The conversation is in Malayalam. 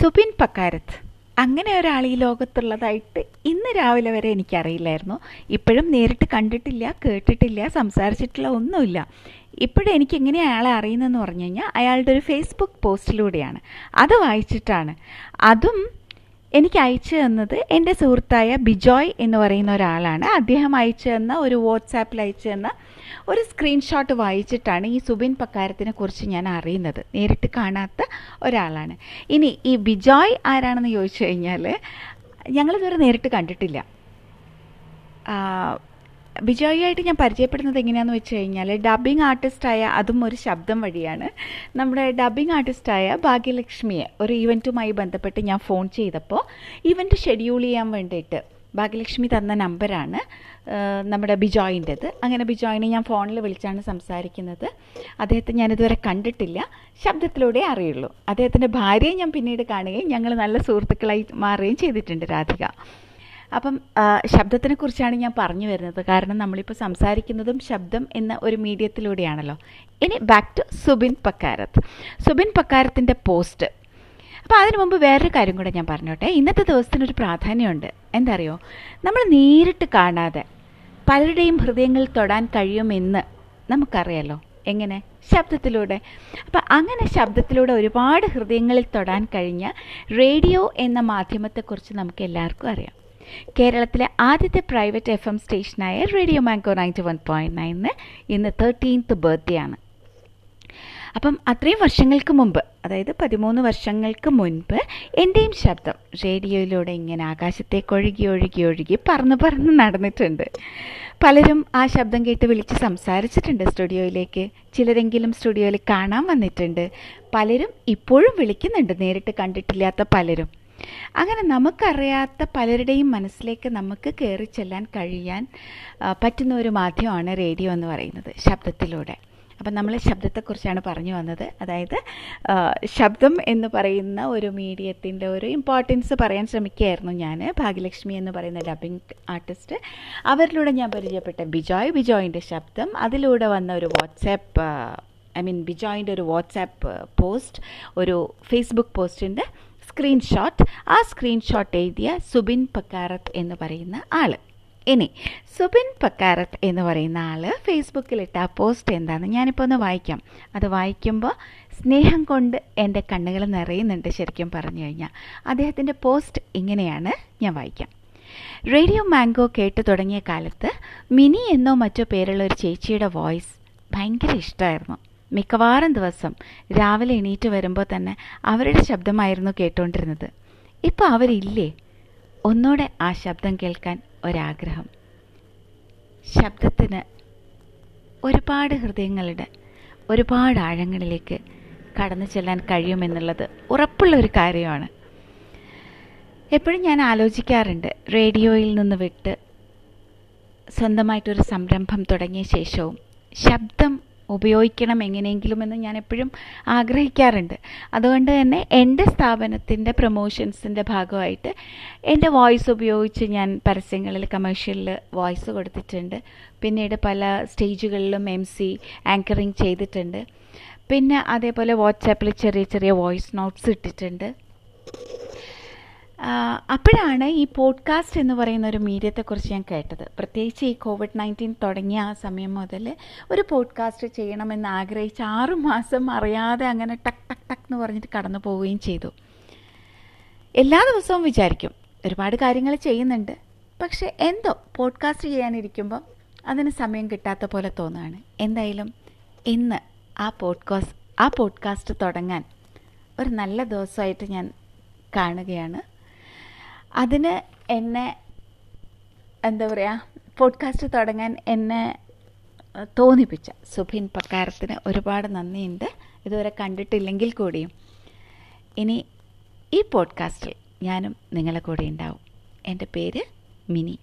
സുബിൻ പ്രക്കാരത്ത്. അങ്ങനെ ഒരാൾ ഈ ലോകത്തുള്ളതായിട്ട് ഇന്ന് രാവിലെ വരെ എനിക്കറിയില്ലായിരുന്നു. ഇപ്പോഴും നേരിട്ട് കണ്ടിട്ടില്ല, കേട്ടിട്ടില്ല, സംസാരിച്ചിട്ടുള്ള ഒന്നുമില്ല. ഇപ്പോഴെനിക്ക് എങ്ങനെയാണ് അയാളെ അറിയുന്നതെന്ന് പറഞ്ഞു കഴിഞ്ഞാൽ അയാളുടെ ഒരു ഫേസ്ബുക്ക് പോസ്റ്റിലൂടെയാണ്. അത് വായിച്ചിട്ടാണ്. അതും എനിക്ക് അയച്ചു തന്നത് എൻ്റെ സുഹൃത്തായ ബിജോയ് എന്ന് പറയുന്ന ഒരാളാണ്. അദ്ദേഹം അയച്ചു തന്ന ഒരു വാട്സാപ്പിൽ അയച്ചു തന്ന ഒരു സ്ക്രീൻഷോട്ട് വായിച്ചിട്ടാണ് ഈ സുബിൻ പ്രക്കാരത്തിനെ കുറിച്ച് ഞാൻ അറിയുന്നത്. നേരിട്ട് കാണാത്ത ഒരാളാണ്. ഇനി ഈ ബിജോയ് ആരാണെന്ന് ചോദിച്ചു കഴിഞ്ഞാൽ ഞങ്ങളിതുവരെ നേരിട്ട് കണ്ടിട്ടില്ല. ബിജോയുമായിട്ട് ഞാൻ പരിചയപ്പെടുന്നത് എങ്ങനെയാണെന്ന് വെച്ച് കഴിഞ്ഞാൽ ഡബ്ബിംഗ് ആർട്ടിസ്റ്റായ, അതും ഒരു ശബ്ദം വഴിയാണ്, നമ്മുടെ ഡബ്ബിംഗ് ആർട്ടിസ്റ്റായ ഭാഗ്യലക്ഷ്മിയെ ഒരു ഇവൻറ്റുമായി ബന്ധപ്പെട്ട് ഞാൻ ഫോൺ ചെയ്തപ്പോൾ ഇവൻറ്റ് ഷെഡ്യൂൾ ചെയ്യാൻ വേണ്ടിയിട്ട് ഭാഗ്യലക്ഷ്മി തന്ന നമ്പറാണ് നമ്മുടെ ബിജോയിൻ്റേത്. അങ്ങനെ ബിജോയിനെ ഞാൻ ഫോണിൽ വിളിച്ചാണ് സംസാരിക്കുന്നത്. അദ്ദേഹത്തെ ഞാനിതുവരെ കണ്ടിട്ടില്ല, ശബ്ദത്തിലൂടെ അറിയുള്ളൂ. അദ്ദേഹത്തിൻ്റെ ഭാര്യയെ ഞാൻ പിന്നീട് കാണുകയും ഞങ്ങൾ നല്ല സുഹൃത്തുക്കളായി മാറുകയും ചെയ്തിട്ടുണ്ട്, രാധിക. അപ്പം ശബ്ദത്തിനെ കുറിച്ചാണ് ഞാൻ പറഞ്ഞു വരുന്നത്, കാരണം നമ്മളിപ്പോൾ സംസാരിക്കുന്നതും ശബ്ദം എന്ന ഒരു മീഡിയത്തിലൂടെയാണല്ലോ. ഇനി ബാക്ക് ടു സുബിൻ പ്രക്കാരത്ത്. സുബിൻ പ്രക്കാരത്തിൻ്റെ പോസ്റ്റ്. അപ്പോൾ അതിനു മുമ്പ് വേറൊരു കാര്യം കൂടെ ഞാൻ പറഞ്ഞോട്ടെ. ഇന്നത്തെ ദിവസത്തിനൊരു പ്രാധാന്യമുണ്ട്. എന്താ അറിയോ, നമ്മൾ നേരിട്ട് കാണാതെ പലരുടെയും ഹൃദയങ്ങൾ തൊടാൻ കഴിയുമെന്ന് നമുക്കറിയാലോ. എങ്ങനെ? ശബ്ദത്തിലൂടെ. അപ്പം അങ്ങനെ ശബ്ദത്തിലൂടെ ഒരുപാട് ഹൃദയങ്ങളിൽ തൊടാൻ കഴിഞ്ഞ റേഡിയോ എന്ന മാധ്യമത്തെക്കുറിച്ച് നമുക്ക് എല്ലാവർക്കും അറിയാം. കേരളത്തിലെ ആദ്യത്തെ പ്രൈവറ്റ് FM സ്റ്റേഷനായ റേഡിയോ മാങ്കോ 91.9 ഇന്ന് 13th ബർത്ത്ഡേ ആണ്. അപ്പം അത്രയും വർഷങ്ങൾക്ക് മുമ്പ്, അതായത് 13 വർഷങ്ങൾക്ക് മുൻപ് എൻ്റെയും ശബ്ദം റേഡിയോയിലൂടെ ഇങ്ങനെ ആകാശത്തേക്ക് ഒഴുകി ഒഴുകി ഒഴുകി പറന്ന് നടന്നിട്ടുണ്ട്. പലരും ആ ശബ്ദം കേട്ട് വിളിച്ച് സംസാരിച്ചിട്ടുണ്ട് സ്റ്റുഡിയോയിലേക്ക്. ചിലരെങ്കിലും സ്റ്റുഡിയോയിൽ കാണാൻ വന്നിട്ടുണ്ട്. പലരും ഇപ്പോഴും വിളിക്കുന്നുണ്ട്, നേരിട്ട് കണ്ടിട്ടില്ലാത്ത പലരും. അങ്ങനെ നമുക്കറിയാത്ത പലരുടെയും മനസ്സിലേക്ക് നമുക്ക് കയറി ചെല്ലാൻ കഴിയാൻ പറ്റുന്ന ഒരു മാധ്യമമാണ് റേഡിയോ എന്ന് പറയുന്നത്, ശബ്ദത്തിലൂടെ. അപ്പം നമ്മൾ ശബ്ദത്തെക്കുറിച്ചാണ് പറഞ്ഞു വന്നത്. അതായത് ശബ്ദം എന്ന് പറയുന്ന ഒരു മീഡിയത്തിൻ്റെ ഒരു ഇമ്പോർട്ടൻസ് പറയാൻ ശ്രമിക്കുകയായിരുന്നു ഞാൻ. ഭാഗ്യലക്ഷ്മി എന്ന് പറയുന്ന ഡബ്ബിംഗ് ആർട്ടിസ്റ്റ്, അവരിലൂടെ ഞാൻ പരിചയപ്പെട്ട ബിജോയ്, ബിജോയിൻ്റെ ശബ്ദം, അതിലൂടെ വന്ന ഒരു വാട്സാപ്പ്, ബിജോയിൻ്റെ ഒരു വാട്സാപ്പ് പോസ്റ്റ്, ഒരു ഫേസ്ബുക്ക് പോസ്റ്റിൻ്റെ സ്ക്രീൻഷോട്ട്, ആ സ്ക്രീൻഷോട്ട് എഴുതിയ സുബിൻ പ്രക്കാരത്ത് എന്ന് പറയുന്ന ആൾ. ഇനി സുബിൻ പ്രക്കാരത്ത് എന്ന് പറയുന്ന ആൾ ഫേസ്ബുക്കിലിട്ട ആ പോസ്റ്റ് എന്താണെന്ന് ഞാനിപ്പോൾ ഒന്ന് വായിക്കാം. അത് വായിക്കുമ്പോൾ സ്നേഹം കൊണ്ട് എൻ്റെ കണ്ണുകൾ നിറയുന്നുണ്ട് ശരിക്കും പറഞ്ഞു കഴിഞ്ഞാൽ. അദ്ദേഹത്തിൻ്റെ പോസ്റ്റ് ഇങ്ങനെയാണ്, ഞാൻ വായിക്കാം. റേഡിയോ മാങ്കോ കേട്ട് തുടങ്ങിയ കാലത്ത് മിനി എന്നോ മറ്റോ പേരുള്ള ഒരു ചേച്ചിയുടെ വോയിസ് ഭയങ്കര ഇഷ്ടമായിരുന്നു. മിക്കവാറും ദിവസം രാവിലെ എണീറ്റ് വരുമ്പോൾ തന്നെ അവരുടെ ശബ്ദമായിരുന്നു കേട്ടുകൊണ്ടിരുന്നത്. ഇപ്പോൾ അവരില്ലേ, ഒന്നോടെ ആ ശബ്ദം കേൾക്കാൻ ഒരാഗ്രഹം. ശബ്ദത്തിന് ഒരുപാട് ഹൃദയങ്ങളുടെ ഒരുപാട് ആഴങ്ങളിലേക്ക് കടന്നു ചെല്ലാൻ കഴിയുമെന്നുള്ളത് ഉറപ്പുള്ളൊരു കാര്യമാണ്. എപ്പോഴും ഞാൻ ആലോചിക്കാറുണ്ട്, റേഡിയോയിൽ നിന്ന് വിട്ട് സ്വന്തമായിട്ടൊരു സംരംഭം തുടങ്ങിയ ശേഷവും ശബ്ദം ഉപയോഗിക്കണം എങ്ങനെയെങ്കിലുമെന്ന് ഞാൻ എപ്പോഴും ആഗ്രഹിക്കാറുണ്ട്. അതുകൊണ്ട് തന്നെ എൻ്റെ സ്ഥാപനത്തിൻ്റെ പ്രൊമോഷൻസിൻ്റെ ഭാഗമായിട്ട് എൻ്റെ വോയിസ് ഉപയോഗിച്ച് ഞാൻ പരസ്യങ്ങളിൽ, കമേഴ്ഷ്യലിൽ വോയിസ് കൊടുത്തിട്ടുണ്ട്. പിന്നീട് പല സ്റ്റേജുകളിലും MC ആങ്കറിങ് ചെയ്തിട്ടുണ്ട്. പിന്നെ അതേപോലെ വാട്സാപ്പിൽ ചെറിയ ചെറിയ വോയിസ് നോട്ട്സ് ഇട്ടിട്ടുണ്ട്. അപ്പോഴാണ് ഈ പോഡ്കാസ്റ്റ് എന്ന് പറയുന്ന ഒരു മീഡിയത്തെക്കുറിച്ച് ഞാൻ കേട്ടത്. പ്രത്യേകിച്ച് ഈ COVID-19 തുടങ്ങിയ ആ സമയം മുതൽ ഒരു പോഡ്കാസ്റ്റ് ചെയ്യണമെന്ന് ആഗ്രഹിച്ച് 6 മാസം അറിയാതെ അങ്ങനെ ടക്ക് ടക്ക് ടക്ക് എന്ന് പറഞ്ഞിട്ട് കടന്നു പോവുകയും ചെയ്തു. എല്ലാ ദിവസവും വിചാരിക്കും ഒരുപാട് കാര്യങ്ങൾ ചെയ്യുന്നുണ്ട്, പക്ഷെ എന്തോ പോഡ്കാസ്റ്റ് ചെയ്യാനിരിക്കുമ്പോൾ അതിന് സമയം കിട്ടാത്ത പോലെ തോന്നുകയാണ്. എന്തായാലും ഇന്ന് ആ പോഡ്കാസ്റ്റ് തുടങ്ങാൻ ഒരു നല്ല ദിവസമായിട്ട് ഞാൻ കാണുകയാണ്. അതിന് എന്നെ എന്താ പറയുക, പോഡ്കാസ്റ്റ് തുടങ്ങാൻ എന്നെ തോന്നിപ്പിച്ച സുബിൻ പ്രക്കാരത്തിന് ഒരുപാട് നന്ദിയുണ്ട്, ഇതുവരെ കണ്ടിട്ടില്ലെങ്കിൽ കൂടിയും. ഇനി ഈ പോഡ്കാസ്റ്റിൽ ഞാനും നിങ്ങളെ കൂടെ ഉണ്ടാവും. എൻ്റെ പേര് മിനി.